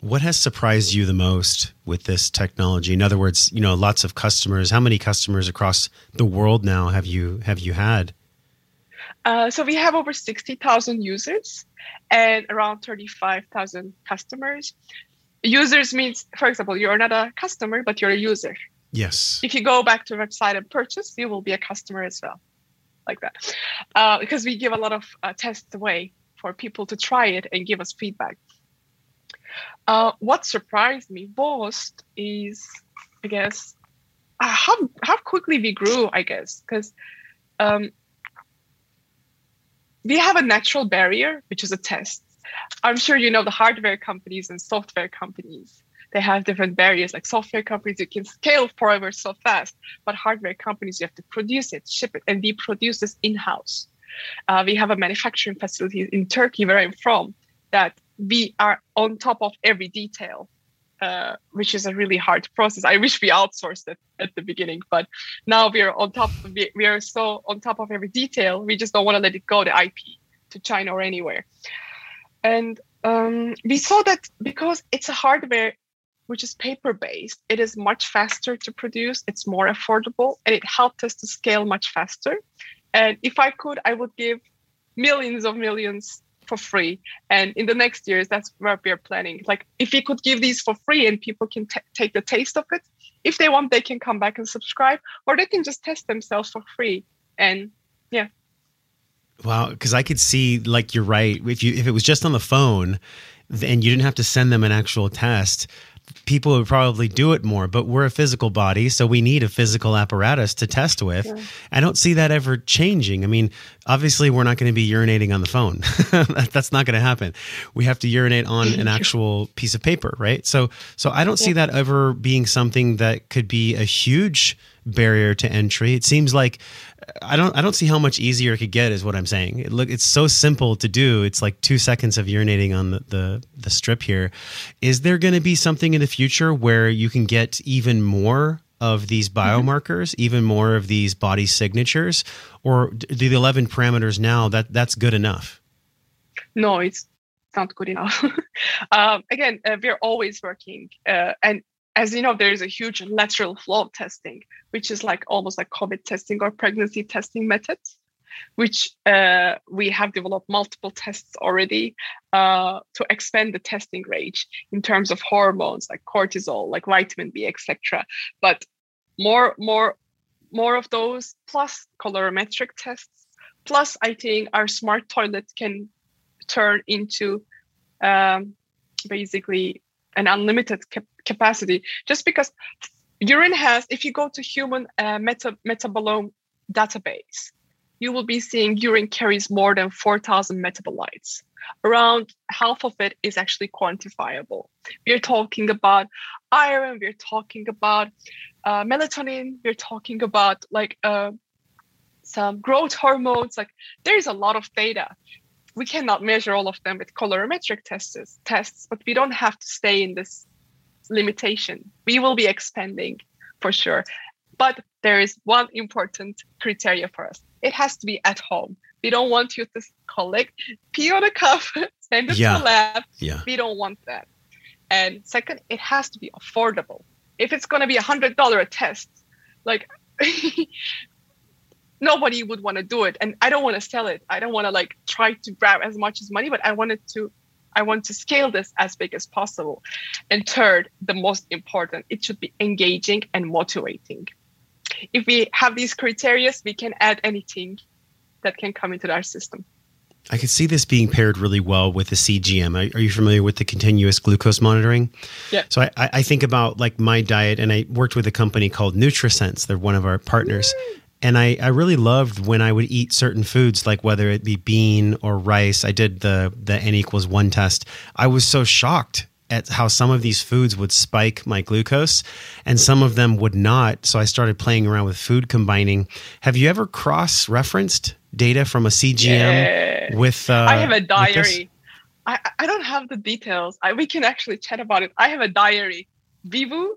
What has surprised you the most with this technology? In other words, you know, lots of customers. How many customers across the world now have you had? So we have over 60,000 users and around 35,000 customers. Users means, for example, you're not a customer, but you're a user. Yes. If you go back to the website and purchase, you will be a customer as well, like that. Because we give a lot of tests away for people to try it and give us feedback. What surprised me most is, I guess, how quickly we grew, I guess, because we have a natural barrier, which is a test. I'm sure you know the hardware companies and software companies. They have different barriers. Like software companies, you can scale forever so fast, but hardware companies, you have to produce it, ship it, and we produce this in-house. We have a manufacturing facility in Turkey, where I'm from, that we are on top of every detail, which is a really hard process. I wish we outsourced it at the beginning, but now we are on top. We are so on top of every detail. We just don't want to let it go, the IP, to China or anywhere. And we saw that because it's a hardware which is paper-based, it is much faster to produce, it's more affordable, and it helped us to scale much faster. And if I could, I would give millions for free. And in the next years, that's where we are planning. Like, if we could give these for free and people can take the taste of it, if they want, they can come back and subscribe, or they can just test themselves for free. And yeah. Wow. Because I could see, like, you're right. If it was just on the phone and you didn't have to send them an actual test, people would probably do it more, but we're a physical body, so we need a physical apparatus to test with. Yeah. I don't see that ever changing. I mean, obviously, we're not going to be urinating on the phone. That's not going to happen. We have to urinate on an actual piece of paper, right? So I don't see that ever being something that could be a huge barrier to entry. It seems like I don't see how much easier it could get, is what I'm saying. It's so simple to do. It's like 2 seconds of urinating on the strip here. Is there going to be something in the future where you can get even more of these biomarkers, even more of these body signatures, or do the 11 parameters now that's good enough? No, it's not good enough. Again, we're always working. And as you know, there is a huge lateral flow testing, which is like almost like COVID testing or pregnancy testing methods, which we have developed multiple tests already to expand the testing range in terms of hormones like cortisol, like vitamin B, etc. But more of those, plus colorimetric tests, plus I think our smart toilet can turn into basically an unlimited capacity, just because urine has, if you go to human metabolome database, you will be seeing urine carries more than 4,000 metabolites. Around half of it is actually quantifiable. We're talking about iron, we're talking about melatonin, we're talking about like some growth hormones. Like, there is a lot of data. We cannot measure all of them with colorimetric tests, but we don't have to stay in this limitation. We will be expanding for sure. But there is one important criteria for us. It has to be at home. We don't want you to collect, pee on a cup, send it to the lab. Yeah. We don't want that. And second, it has to be affordable. If it's going to be $100 a test, like nobody would want to do it. And I don't want to sell it. I don't want to like try to grab as much as money, but I want to scale this as big as possible. And third, the most important, it should be engaging and motivating. If we have these criteria, we can add anything that can come into our system. I could see this being paired really well with the CGM. Are you familiar with the continuous glucose monitoring? Yeah. So I think about like my diet, and I worked with a company called NutriSense. They're one of our partners. And I really loved when I would eat certain foods, like whether it be bean or rice. I did the N=1 test. I was so shocked at how some of these foods would spike my glucose and some of them would not. So I started playing around with food combining. Have you ever cross-referenced data from a CGM with I have a diary. I don't have the details. We can actually chat about it. I have a diary. Vivoo.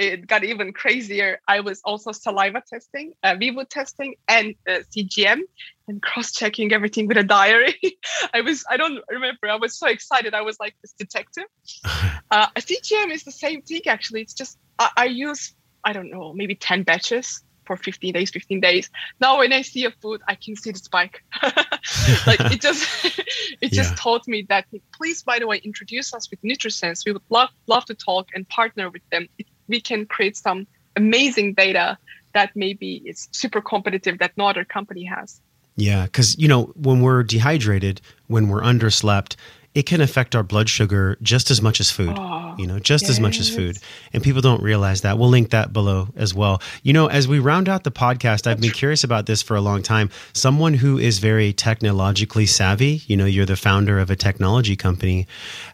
It got even crazier. I was also saliva testing, Vivoo testing, and CGM, and cross-checking everything with a diary. I don't remember. I was so excited. I was like this detective. A CGM is the same thing, actually. It's just I use, I don't know, maybe 10 batches for 15 days. Now, when I see a food, I can see the spike. Like it just taught me that. Please, by the way, introduce us with NutriSense. We would love to talk and partner with them. We can create some amazing data that maybe is super competitive that no other company has. Yeah, because when we're dehydrated, when we're underslept, it can affect our blood sugar just as much as food, as much as food. And people don't realize that. We'll link that below as well. As we round out the podcast, I've been curious about this for a long time. Someone who is very technologically savvy, you're the founder of a technology company.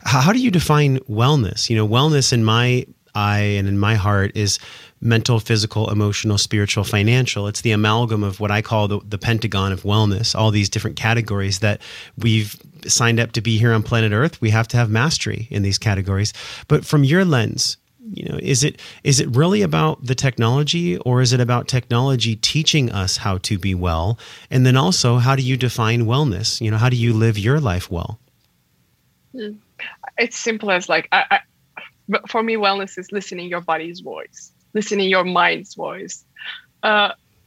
How do you define wellness? Wellness in my eye and in my heart is mental, physical, emotional, spiritual, financial. It's the amalgam of what I call the pentagon of wellness, all these different categories that we've signed up to be here on planet Earth. We have to have mastery in these categories. But from your lens, is it really about the technology, or is it about technology teaching us how to be well? And then also, how do you define wellness? How do you live your life well? It's simple as like, for me, wellness is listening your body's voice, listening your mind's voice.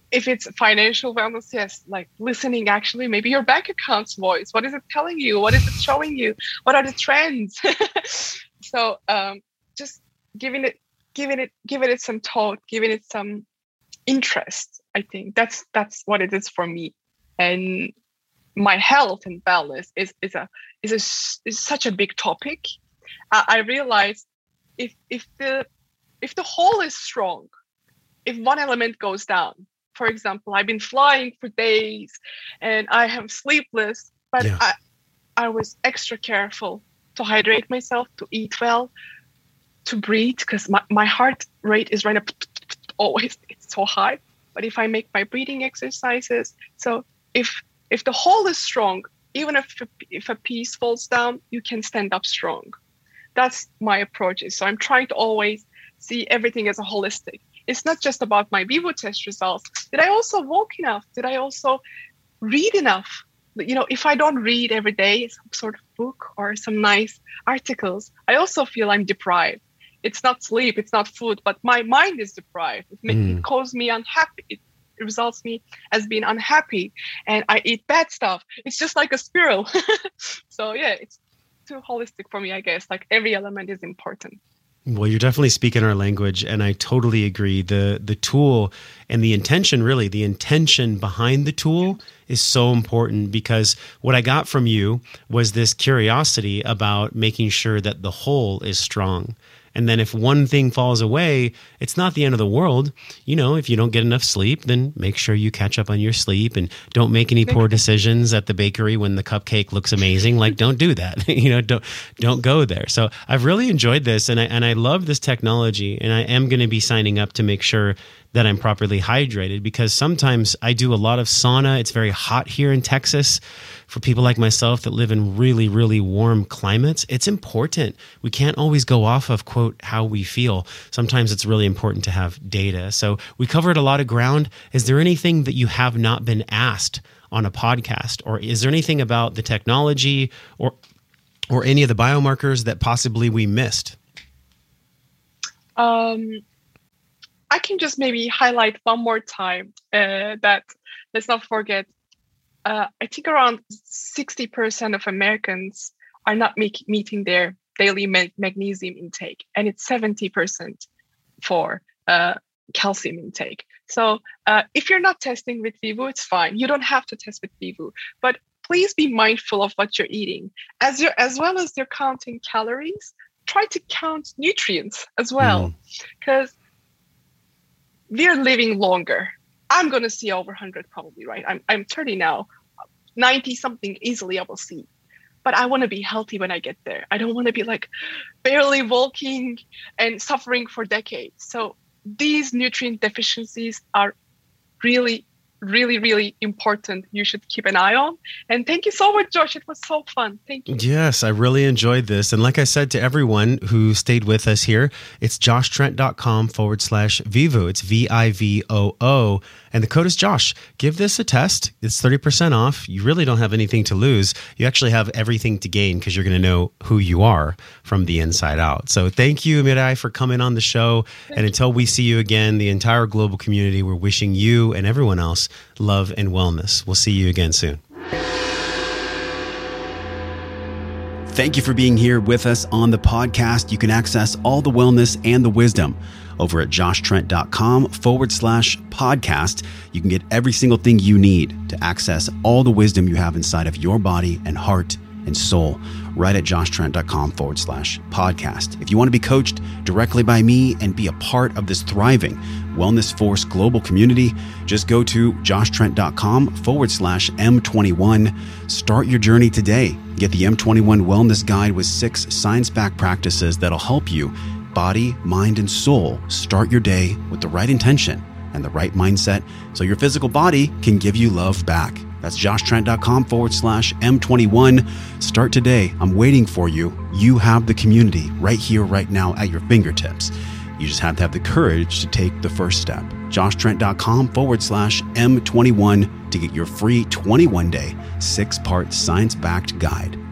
If it's financial wellness, yes, like listening actually, maybe your bank account's voice. What is it telling you? What is it showing you? What are the trends? So just giving it some thought, giving it some interest. I think that's what it is for me. And my health and wellness is such a big topic. I realize if the whole is strong, if one element goes down, for example, I've been flying for days and I am sleepless, but yeah. I was extra careful to hydrate myself, to eat well, to breathe, because my heart rate is right up always, it's so high. But if I make my breathing exercises, so if the whole is strong, even if a piece falls down, you can stand up strong. That's my approach. So I'm trying to always see everything as a holistic. It's not just about my Vivoo test results. Did I also walk enough? Did I also read enough? You know, if I don't read every day some sort of book or some nice articles, I also feel I'm deprived. It's not sleep, it's not food, but my mind is deprived. It causes me unhappy. It results me as being unhappy, and I eat bad stuff. It's just like a spiral. So yeah, it's too holistic for me, I guess. Like every element is important. Well, you're definitely speaking our language, and I totally agree. The tool and the intention, really, the intention behind the tool is so important, because what I got from you was this curiosity about making sure that the whole is strong. And then if one thing falls away, it's not the end of the world. You know, if you don't get enough sleep, then make sure you catch up on your sleep, and don't make any poor decisions at the bakery when the cupcake looks amazing. Like, don't do that. You know, don't go there. So I've really enjoyed this, and I love this technology, and I am going to be signing up to make sure that I'm properly hydrated, because sometimes I do a lot of sauna. It's very hot here in Texas. For people like myself that live in really, really warm climates, it's important. We can't always go off of, quote, how we feel. Sometimes it's really important to have data. So we covered a lot of ground. Is there anything that you have not been asked on a podcast? Or is there anything about the technology or any of the biomarkers that possibly we missed? I can just maybe highlight one more time that, let's not forget, I think around 60% of Americans are not meeting their daily magnesium intake, and it's 70% for calcium intake. So if you're not testing with Vivoo, it's fine. You don't have to test with Vivoo, but please be mindful of what you're eating. As well as you're counting calories, try to count nutrients as well, because we're living longer. I'm going to see over 100 probably, right? I'm 30 now, 90 something easily I will see. But I want to be healthy when I get there. I don't want to be like barely walking and suffering for decades. So these nutrient deficiencies are really, really, really important. You should keep an eye on. And thank you so much, Josh. It was so fun. Thank you. Yes, I really enjoyed this. And like I said to everyone who stayed with us here, it's joshtrent.com/Vivoo. It's Vivoo. And the code is Josh. Give this a test. It's 30% off. You really don't have anything to lose. You actually have everything to gain, because you're going to know who you are from the inside out. So thank you, Miray, for coming on the show. Thank and until we see you again, the entire global community, we're wishing you and everyone else love and wellness. We'll see you again soon. Thank you for being here with us on the podcast. You can access all the wellness and the wisdom over at joshtrent.com/podcast. You can get every single thing you need to access all the wisdom you have inside of your body and heart and soul right at joshtrent.com/podcast. If you want to be coached directly by me and be a part of this thriving Wellness Force global community, just go to joshtrent.com/M21. Start your journey today. Get the M21 Wellness Guide with 6 science-backed practices that'll help you, body, mind, and soul, start your day with the right intention and the right mindset, so your physical body can give you love back. That's joshtrent.com/M21. Start today. I'm waiting for you. You have the community right here, right now at your fingertips. You just have to have the courage to take the first step. joshtrent.com/M21 to get your free 21-day 6-part science-backed guide.